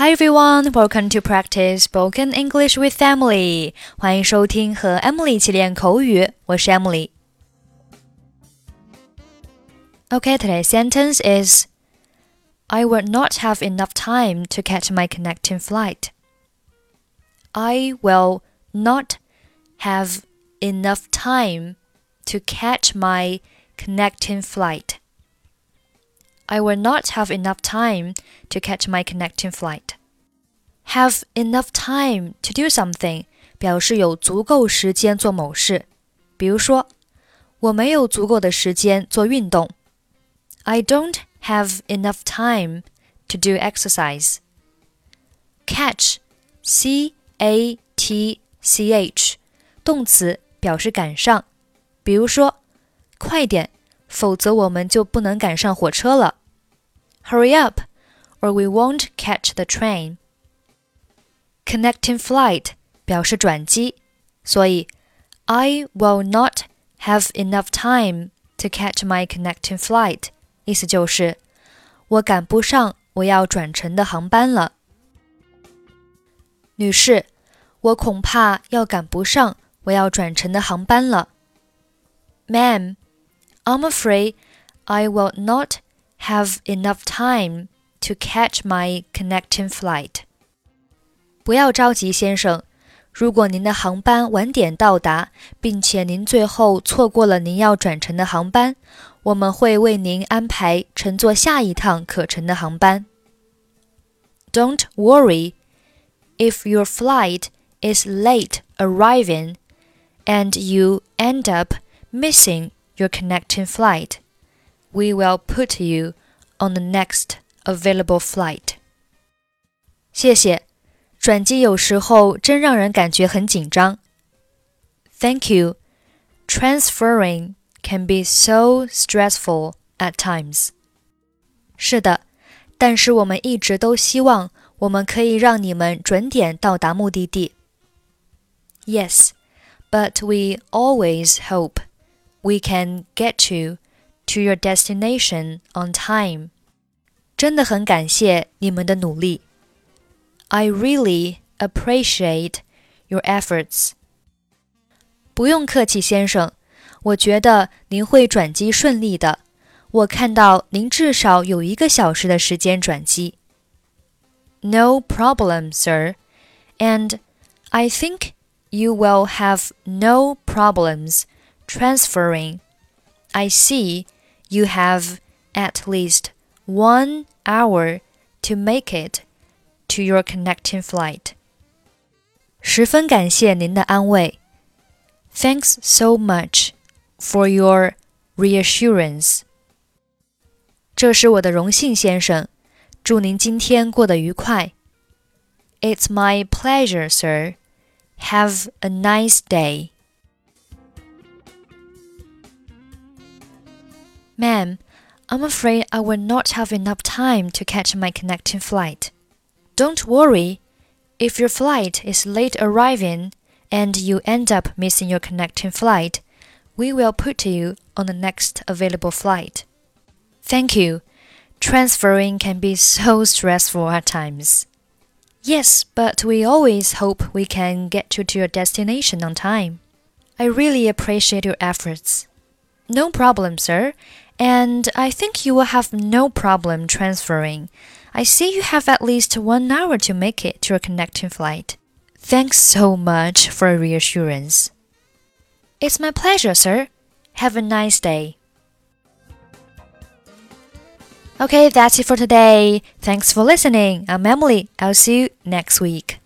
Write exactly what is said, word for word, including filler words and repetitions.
Hi everyone, welcome to practice spoken English with Emily. 欢迎收听和 Emily 一起练口语，我是 Emily. Okay, today's sentence is, I will not have enough time to catch my connecting flight. I will not have enough time to catch my connecting flight.I will not have enough time to catch my connecting flight. Have enough time to do something 表示有足够时间做某事。比如说，我没有足够的时间做运动。I don't have enough time to do exercise. Catch, C A T C H, 动词表示赶上。比如说，快点，否则我们就不能赶上火车了。Hurry up, or we won't catch the train. Connecting flight 表示转机，所以 I will not have enough time to catch my connecting flight. 意思就是我赶不上我要转乘的航班了。女士，我恐怕要赶不上我要转乘的航班了。Ma'am, I'm afraid I will not have enough time to catch my connecting flight. 不要着急，先生。如果您的航班晚点到达，并且您最后错过了您要转乘的航班，我们会为您安排乘坐下一趟可乘的航班。Don't worry. If your flight is late arriving and you end up missing your connecting flight, we will put you on the next available flight. 谢谢，转机有时候真让人感觉很紧张。Thank you. Transferring can be so stressful at times. 是的，但是我们一直都希望我们可以让你们准点到达目的地。Yes, but we always hope we can get you to your destination on time. 真的很感谢你们的努力。I really appreciate your efforts. 不用客气，先生。我觉得您会转机顺利的。我看到您至少有一个小时的时间转机。No problem, sir. And I think you will have no problems.Transferring, I see you have at least one hour to make it to your connecting flight. 十分感谢您的安慰。Thanks so much for your reassurance. 这是我的荣幸，先生。祝您今天过得愉快。It's my pleasure, sir. Have a nice day.Ma'am, I'm afraid I will not have enough time to catch my connecting flight. Don't worry. If your flight is late arriving and you end up missing your connecting flight, we will put you on the next available flight. Thank you. Transferring can be so stressful at times. Yes, but we always hope we can get you to your destination on time. I really appreciate your efforts. No problem, sir.And I think you will have no problem transferring. I see you have at least one hour to make it to your connecting flight. Thanks so much for your reassurance. It's my pleasure, sir. Have a nice day. Okay, that's it for today. Thanks for listening. I'm Emily. I'll see you next week.